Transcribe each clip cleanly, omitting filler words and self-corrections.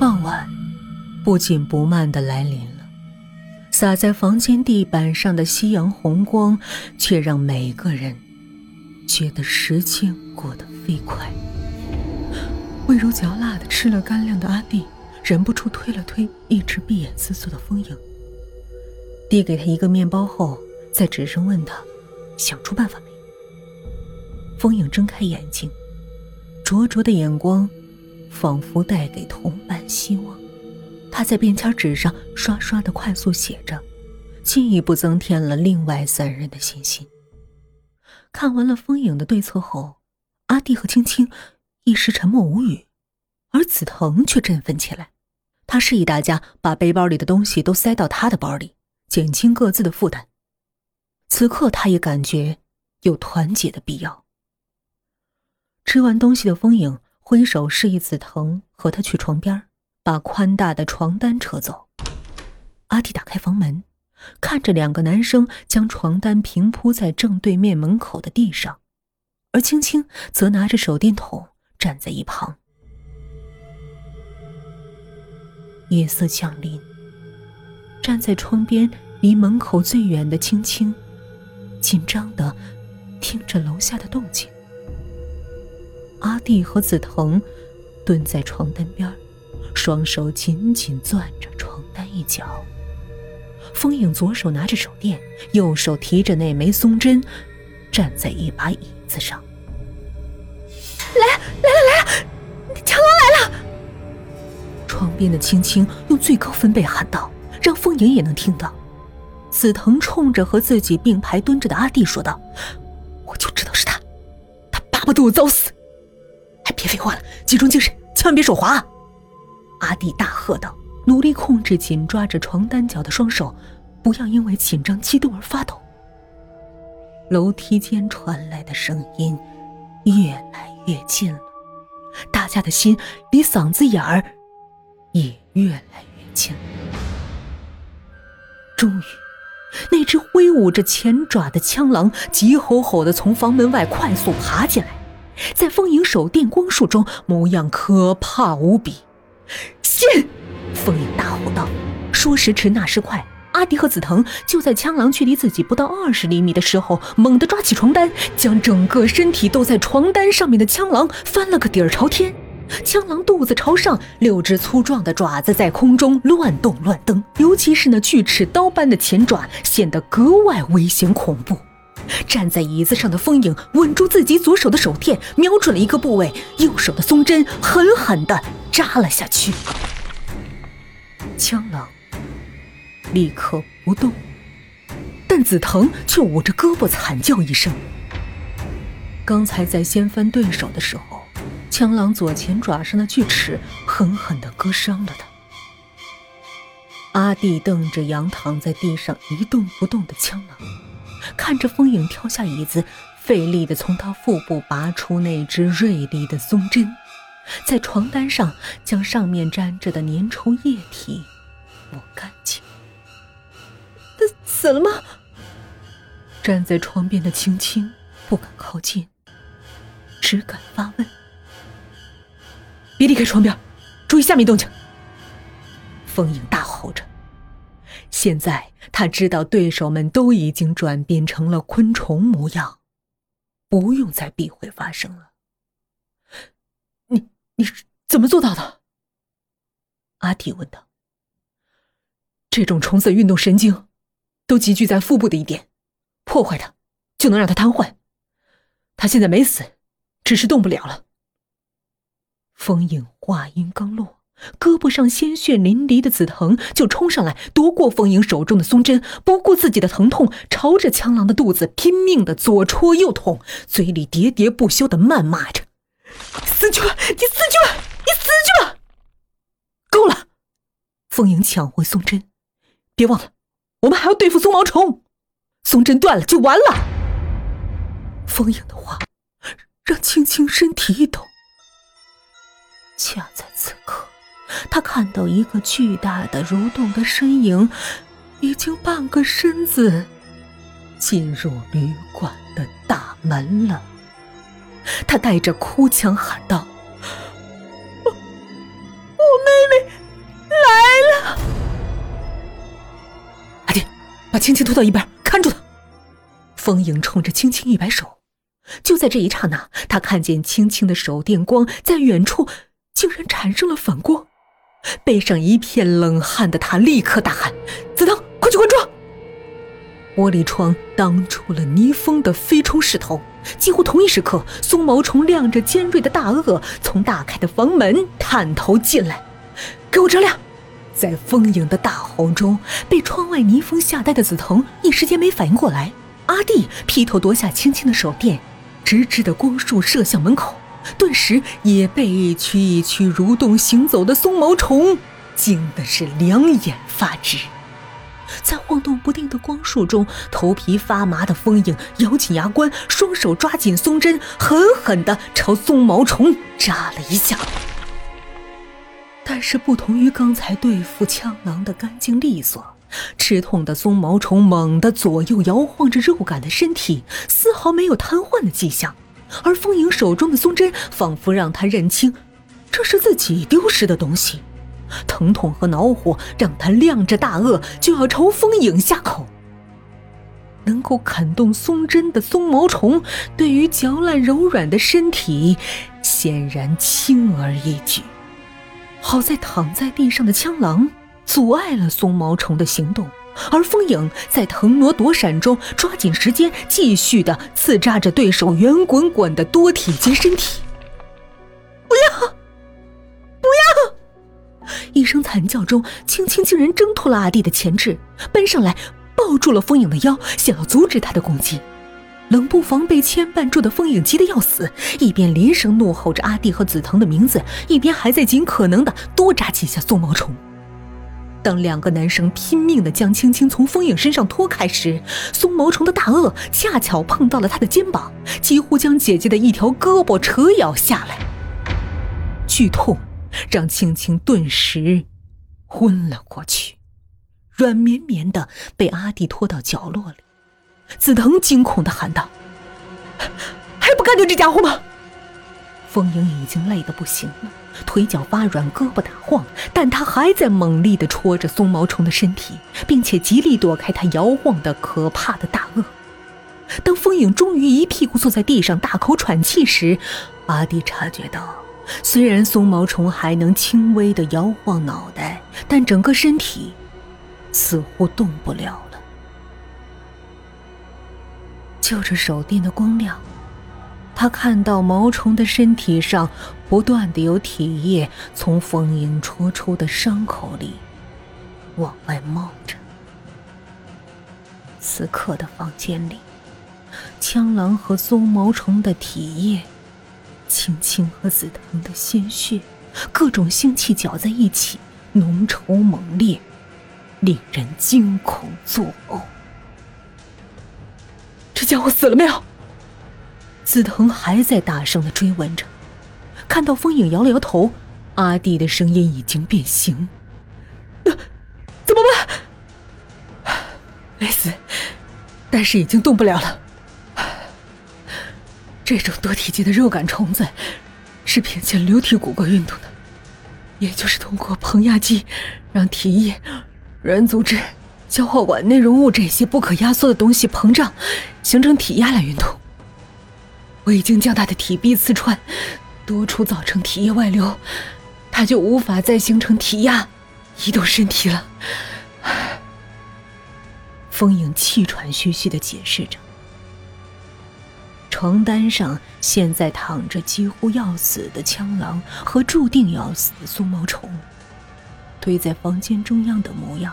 傍晚不紧不慢地来临了，洒在房间地板上的夕阳红光却让每个人觉得时间过得飞快。温柔嚼蜡地吃了干粮的阿弟忍不住推了推一直闭眼思索的风影，递给他一个面包后，再只身问他想出办法没。风影睁开眼睛，灼灼的眼光仿佛带给同伴希望。他在便签纸上刷刷地快速写着，进一步增添了另外三人的信心。看完了风影的对策后，阿弟和青青一时沉默无语，而紫藤却振奋起来。他示意大家把背包里的东西都塞到他的包里，减轻各自的负担。此刻他也感觉有团结的必要。吃完东西的风影挥手示意紫藤和他去床边，把宽大的床单扯走。阿弟打开房门，看着两个男生将床单平铺在正对面门口的地上，而青青则拿着手电筒站在一旁。夜色降临，站在窗边离门口最远的青青紧张地听着楼下的动静。阿弟和紫藤蹲在床单边，双手紧紧攥着床单一角。风影左手拿着手电，右手提着那枚松针，站在一把椅子上。来了，强狼来了！窗边的青青用最高分贝喊道，让风影也能听到。紫藤冲着和自己并排蹲着的阿弟说道：“我就知道是他，他巴不得我遭死！哎，别废话了，集中精神，千万别手滑！”阿弟大喝道，努力控制紧抓着床单角的双手，不要因为紧张激动而发抖。楼梯间传来的声音越来越近了，大家的心离嗓子眼儿也越来越近了。终于，那只挥舞着前爪的枪狼急吼吼地从房门外快速爬进来，在风影手电光束中模样可怕无比。信！风影大吼道。说时迟那时快，阿迪和紫藤就在枪狼距离自己不到20厘米的时候猛地抓起床单，将整个身体都在床单上面的枪狼翻了个底儿朝天。枪狼肚子朝上，六只粗壮的爪子在空中乱动乱蹬，尤其是那锯齿刀般的前爪显得格外危险恐怖。站在椅子上的风影稳住自己左手的手电，瞄准了一个部位，右手的松针狠狠地扎了下去。枪狼立刻不动，但紫藤却捂着胳膊惨叫一声。刚才在掀翻对手的时候，枪狼左前爪上的锯齿狠狠地割伤了他。阿弟瞪着仰躺在地上一动不动的枪狼，看着风影跳下椅子，费力地从他腹部拔出那只锐利的松针，在床单上将上面沾着的粘稠液体抹干净。他死了吗？站在床边的青青不敢靠近，只敢发问。别离开床边，注意下面动静！风影大吼着。现在他知道对手们都已经转变成了昆虫模样，不用再避讳发生了。你怎么做到的？阿弟问道。这种虫子运动神经都集聚在腹部的一点，破坏它就能让它瘫痪。他现在没死，只是动不了了。风影话音刚落，胳膊上鲜血淋漓的紫藤就冲上来，夺过风影手中的松针，不顾自己的疼痛，朝着枪狼的肚子拼命的左戳右捅，嘴里喋喋不休的谩骂着：“死去吧，你死去吧，你死去吧！”够了！风影抢回松针，别忘了，我们还要对付松毛虫，松针断了就完了。风影的话让青青身体一抖。恰在此刻，他看到一个巨大的蠕动的身影，已经半个身子进入旅馆的大门了。他带着哭腔喊道：“我妹妹！”把青青拖到一边，看住他。风影冲着青青一摆手，就在这一刹那，他看见青青的手电光在远处竟然产生了反光，背上一片冷汗的他立刻大喊：“子腾，快去关窗！”玻璃窗挡住了泥蜂的飞冲势头，几乎同一时刻，松毛虫亮着尖锐的大颚从大开的房门探头进来。“给我遮亮！”在风影的大吼中，被窗外泥蜂吓呆的紫藤一时间没反应过来。阿弟劈头夺下青青的手电，直直的光束射向门口，顿时也被一区一区蠕动行走的松毛虫惊的是两眼发直。在晃动不定的光束中，头皮发麻的风影咬紧牙关，双手抓紧松针，狠狠地朝松毛虫扎了一下。但是不同于刚才对付枪囊的干净利索，吃痛的松毛虫猛地左右摇晃着肉感的身体，丝毫没有瘫痪的迹象，而风影手中的松针仿佛让他认清这是自己丢失的东西，疼痛和恼火让他亮着大颚就要朝风影下口。能够砍动松针的松毛虫对于嚼烂柔软的身体显然轻而易举，好在躺在地上的枪狼阻碍了松毛虫的行动，而风影在腾挪躲闪中抓紧时间，继续地刺扎着对手圆滚滚的多体及身体。“不要！不要！”一声惨叫中，青青竟然挣脱了阿弟的钳制，奔上来抱住了风影的腰，想要阻止他的攻击。冷不防被牵绊住的风影急得要死，一边连声怒吼着阿弟和紫藤的名字，一边还在尽可能的多扎几下松毛虫。当两个男生拼命的将青青从风影身上拖开时，松毛虫的大颚恰巧碰到了他的肩膀，几乎将姐姐的一条胳膊扯咬下来。剧痛让青青顿时昏了过去，软绵绵的被阿弟拖到角落里。紫藤惊恐地喊道：“还不干掉这家伙吗？”风影已经累得不行了，腿脚发软，胳膊打晃，但他还在猛力地戳着松毛虫的身体，并且极力躲开他摇晃的可怕的大颚。当风影终于一屁股坐在地上大口喘气时，阿弟察觉到，虽然松毛虫还能轻微地摇晃脑袋，但整个身体似乎动不了。就着手电的光亮，他看到毛虫的身体上不断的有体液从风影戳出的伤口里往外冒着。此刻的房间里，枪狼和松毛虫的体液，青青和紫藤的鲜血，各种腥气搅在一起，浓稠猛烈，令人惊恐作呕。“这家伙死了没有？”紫藤还在大声地追问着。看到风影摇了摇头，阿弟的声音已经变形：“怎么办？没死，但是已经动不了了。这种多体积的肉感虫子是凭借流体骨骼运动的，也就是通过膨压机让体液、软组织、消化管内容物这些不可压缩的东西膨胀，形成体压来运动。我已经将它的体壁刺穿，多处造成体液外流，它就无法再形成体压移动身体了。”风影气喘吁吁地解释着。床单上现在躺着几乎要死的枪狼和注定要死的松毛虫，堆在房间中央的模样，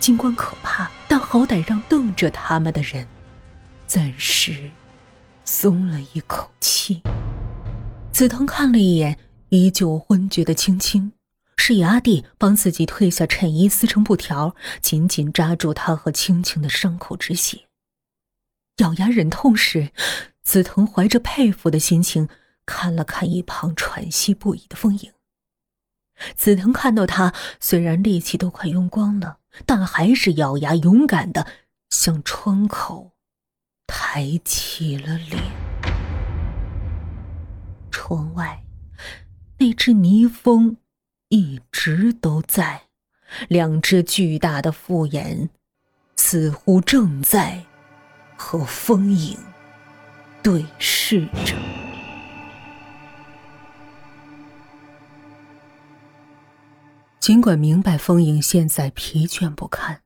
尽管可怕，但好歹让瞪着他们的人暂时松了一口气。紫藤看了一眼依旧昏厥的青青，示意阿弟帮自己褪下衬衣，撕成布条，紧紧扎住他和青青的伤口止血。咬牙忍痛时，紫藤怀着佩服的心情看了看一旁喘息不已的风影。紫藤看到他虽然力气都快用光了，但还是咬牙勇敢地向窗口抬起了脸。窗外那只泥蜂一直都在，两只巨大的复眼似乎正在和风影对视着。尽管明白风影现在疲倦不堪，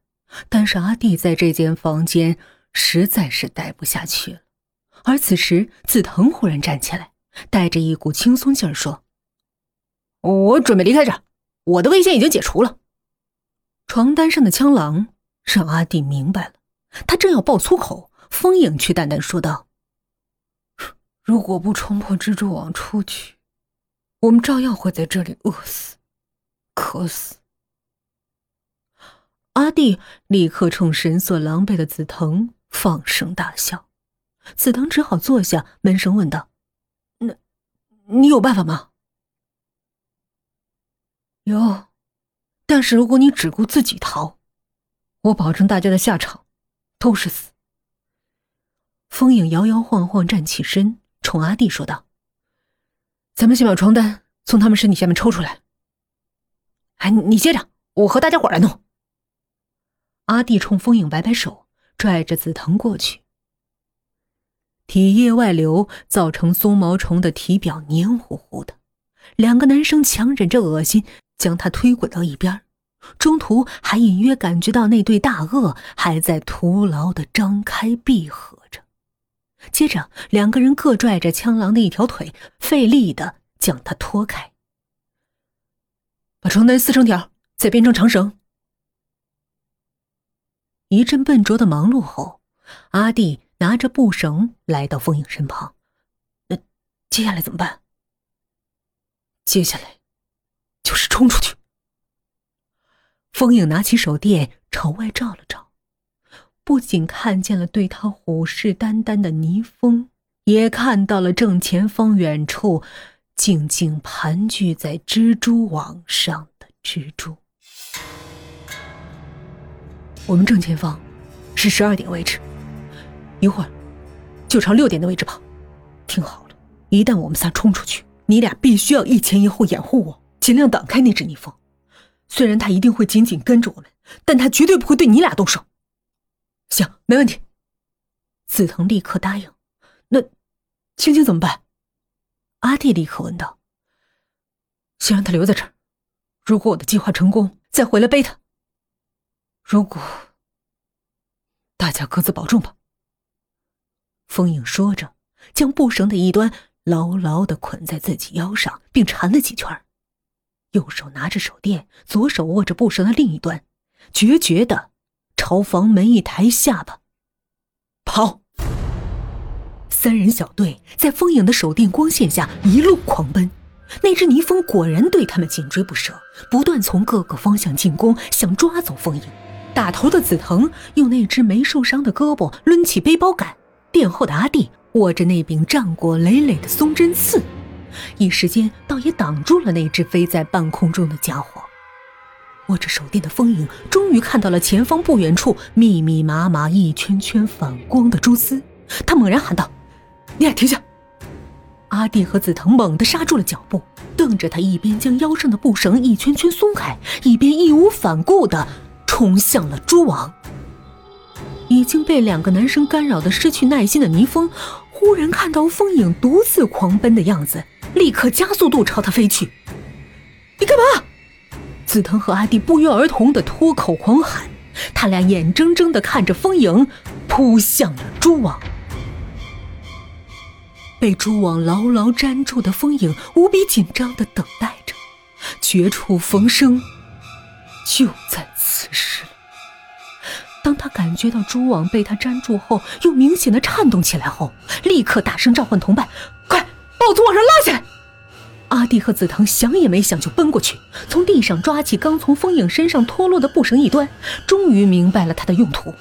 但是阿弟在这间房间实在是待不下去了。而此时紫藤忽然站起来，带着一股轻松劲儿说，我准备离开这儿，我的危险已经解除了。床单上的枪狼让阿弟明白了，他正要爆粗口，风影却淡淡说道，如果不冲破蜘蛛网出去，我们照样会在这里饿死渴死。阿弟立刻冲神色狼狈的紫藤放声大笑，紫藤只好坐下，闷声问道，你有办法吗？有，但是如果你只顾自己逃，我保证大家的下场都是死。风影摇摇晃晃站起身，冲阿弟说道，咱们先把床单从他们身体下面抽出来。你接着，我和大家伙来弄。阿弟冲风影摆摆手，拽着紫藤过去。体液外流造成松毛虫的体表黏糊糊的，两个男生强忍着恶心将他推滚到一边，中途还隐约感觉到那对大颚还在徒劳地张开闭合着。接着两个人各拽着枪狼的一条腿，费力地将他拖开。把床单撕成条，再编成长绳。一阵笨拙的忙碌后，阿弟拿着布绳来到风影身旁，接下来怎么办？接下来就是冲出去。风影拿起手电朝外照了照，不仅看见了对他虎视眈眈的泥蜂，也看到了正前方远处静静盘踞在蜘蛛网上的蜘蛛。我们正前方是12点位置，一会儿就朝6点的位置跑。听好了，一旦我们仨冲出去，你俩必须要一前一后掩护我，尽量挡开那只泥蜂。虽然他一定会紧紧跟着我们，但他绝对不会对你俩动手。行，没问题。紫藤立刻答应。那青青怎么办？阿弟立刻问道。先让他留在这儿，如果我的计划成功，再回来背他。如果大家各自保重吧。风影说着，将布绳的一端牢牢地捆在自己腰上，并缠了几圈。右手拿着手电，左手握着布绳的另一端，决绝地朝房门一抬下巴，跑！三人小队在风影的手电光线下一路狂奔，那只泥蜂果然对他们紧追不舍，不断从各个方向进攻，想抓走风影。打头的紫藤用那只没受伤的胳膊抡起背包杆，殿后的阿弟握着那柄战果累累的松针刺，一时间倒也挡住了那只飞在半空中的家伙。握着手电的风影终于看到了前方不远处密密麻麻一圈圈反光的蛛丝，他猛然喊道，你俩停下。阿弟和紫藤猛地刹住了脚步，瞪着他，一边将腰上的布绳一圈圈松开，一边义无反顾地冲向了蛛网。已经被两个男生干扰得失去耐心的泥蜂忽然看到风影独自狂奔的样子，立刻加速度朝他飞去。你干嘛？紫藤和阿弟不约而同地脱口狂喊，他俩眼睁睁地看着风影扑向了蛛网。被蛛网牢牢粘住的风影无比紧张地等待着，绝处逢生就在此时了。当他感觉到蛛网被他粘住后，又明显地颤动起来后，立刻大声召唤同伴，快把我从网上拉起来。阿弟和紫藤想也没想就奔过去，从地上抓起刚从风影身上脱落的布绳一端，终于明白了它的用途。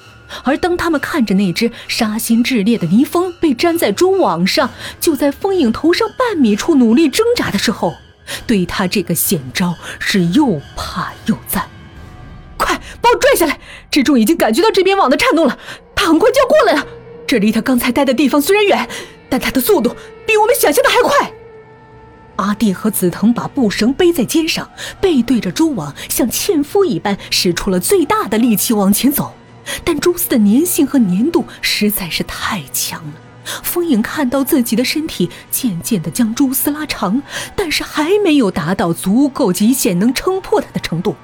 而当他们看着那只杀心炽烈的泥蜂被粘在蛛网上，就在风影头上半米处努力挣扎的时候，对他这个险招是又怕又赞。快把我拽下来，蜘蛛已经感觉到这边网的颤动了，它很快就要过来了。这离他刚才待的地方虽然远，但它的速度比我们想象的还快。阿弟和紫藤把布绳背在肩上，背对着蛛网，像纤夫一般使出了最大的力气往前走，但蛛丝的粘性和粘度实在是太强了。风影看到自己的身体渐渐地将蛛丝拉长，但是还没有达到足够极限能撑破它的程度，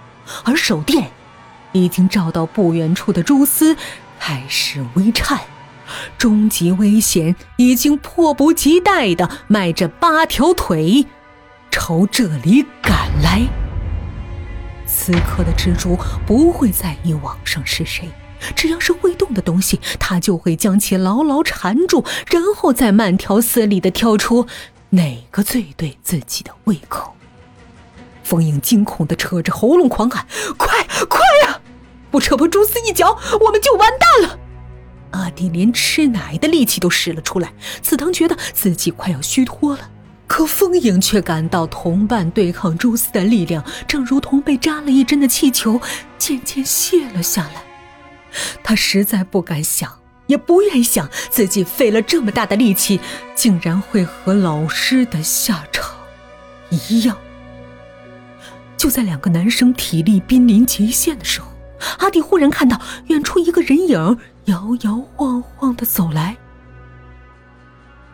而手电已经照到不远处的蛛丝开始微颤，终极危险已经迫不及待地迈着8条腿朝这里赶来。此刻的蜘蛛不会在意网上是谁，只要是会动的东西，它就会将其牢牢缠住，然后再慢条斯理地挑出哪个最对自己的胃口。风影惊恐地扯着喉咙狂喊：快呀！不扯破蛛丝一角，我们就完蛋了！阿迪连吃奶的力气都使了出来，紫堂觉得自己快要虚脱了。可风影却感到同伴对抗蛛丝的力量，正如同被扎了一针的气球，渐渐卸了下来。他实在不敢想，也不愿意想，自己费了这么大的力气，竟然会和老师的下场一样。就在两个男生体力濒临极限的时候，阿迪忽然看到远处一个人影摇摇晃晃地走来，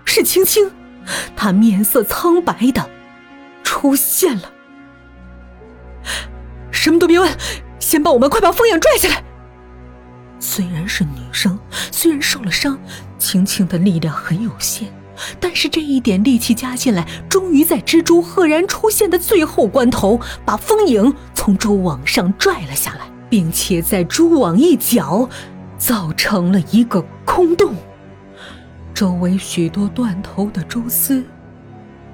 是青青。他面色苍白的出现了。什么都别问，先帮我们快把风影拽下来。虽然是女生，虽然受了伤，青青的力量很有限，但是这一点力气加进来，终于在蜘蛛赫然出现的最后关头，把风影从蛛网上拽了下来，并且在蛛网一角造成了一个空洞。周围许多断头的蛛丝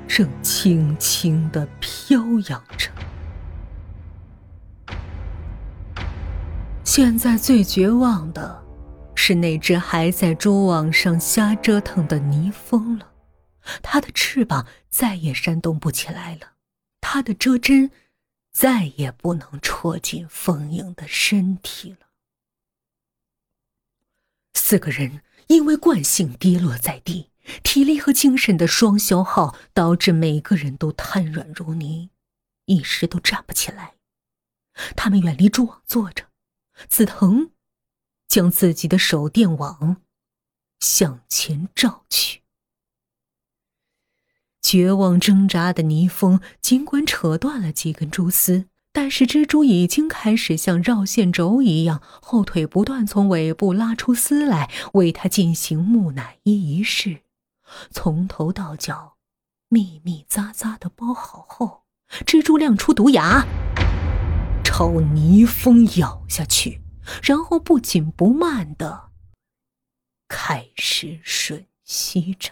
正轻轻地飘扬着。现在最绝望的是那只还在蛛网上瞎折腾的泥蜂了，它的翅膀再也扇动不起来了，它的蛰针再也不能戳进风影的身体了。4个人因为惯性跌落在地，体力和精神的双消耗导致每个人都瘫软如泥，一时都站不起来。他们远离蛛网坐着，紫藤将自己的手电网向前照去。绝望挣扎的泥蜂尽管扯断了几根蛛丝，但是蜘蛛已经开始像绕线轴一样，后腿不断从尾部拉出丝来，为它进行木乃伊仪式。从头到脚密密匝匝地包好后，蜘蛛亮出毒牙朝泥蜂咬下去，然后不紧不慢地开始吮吸着。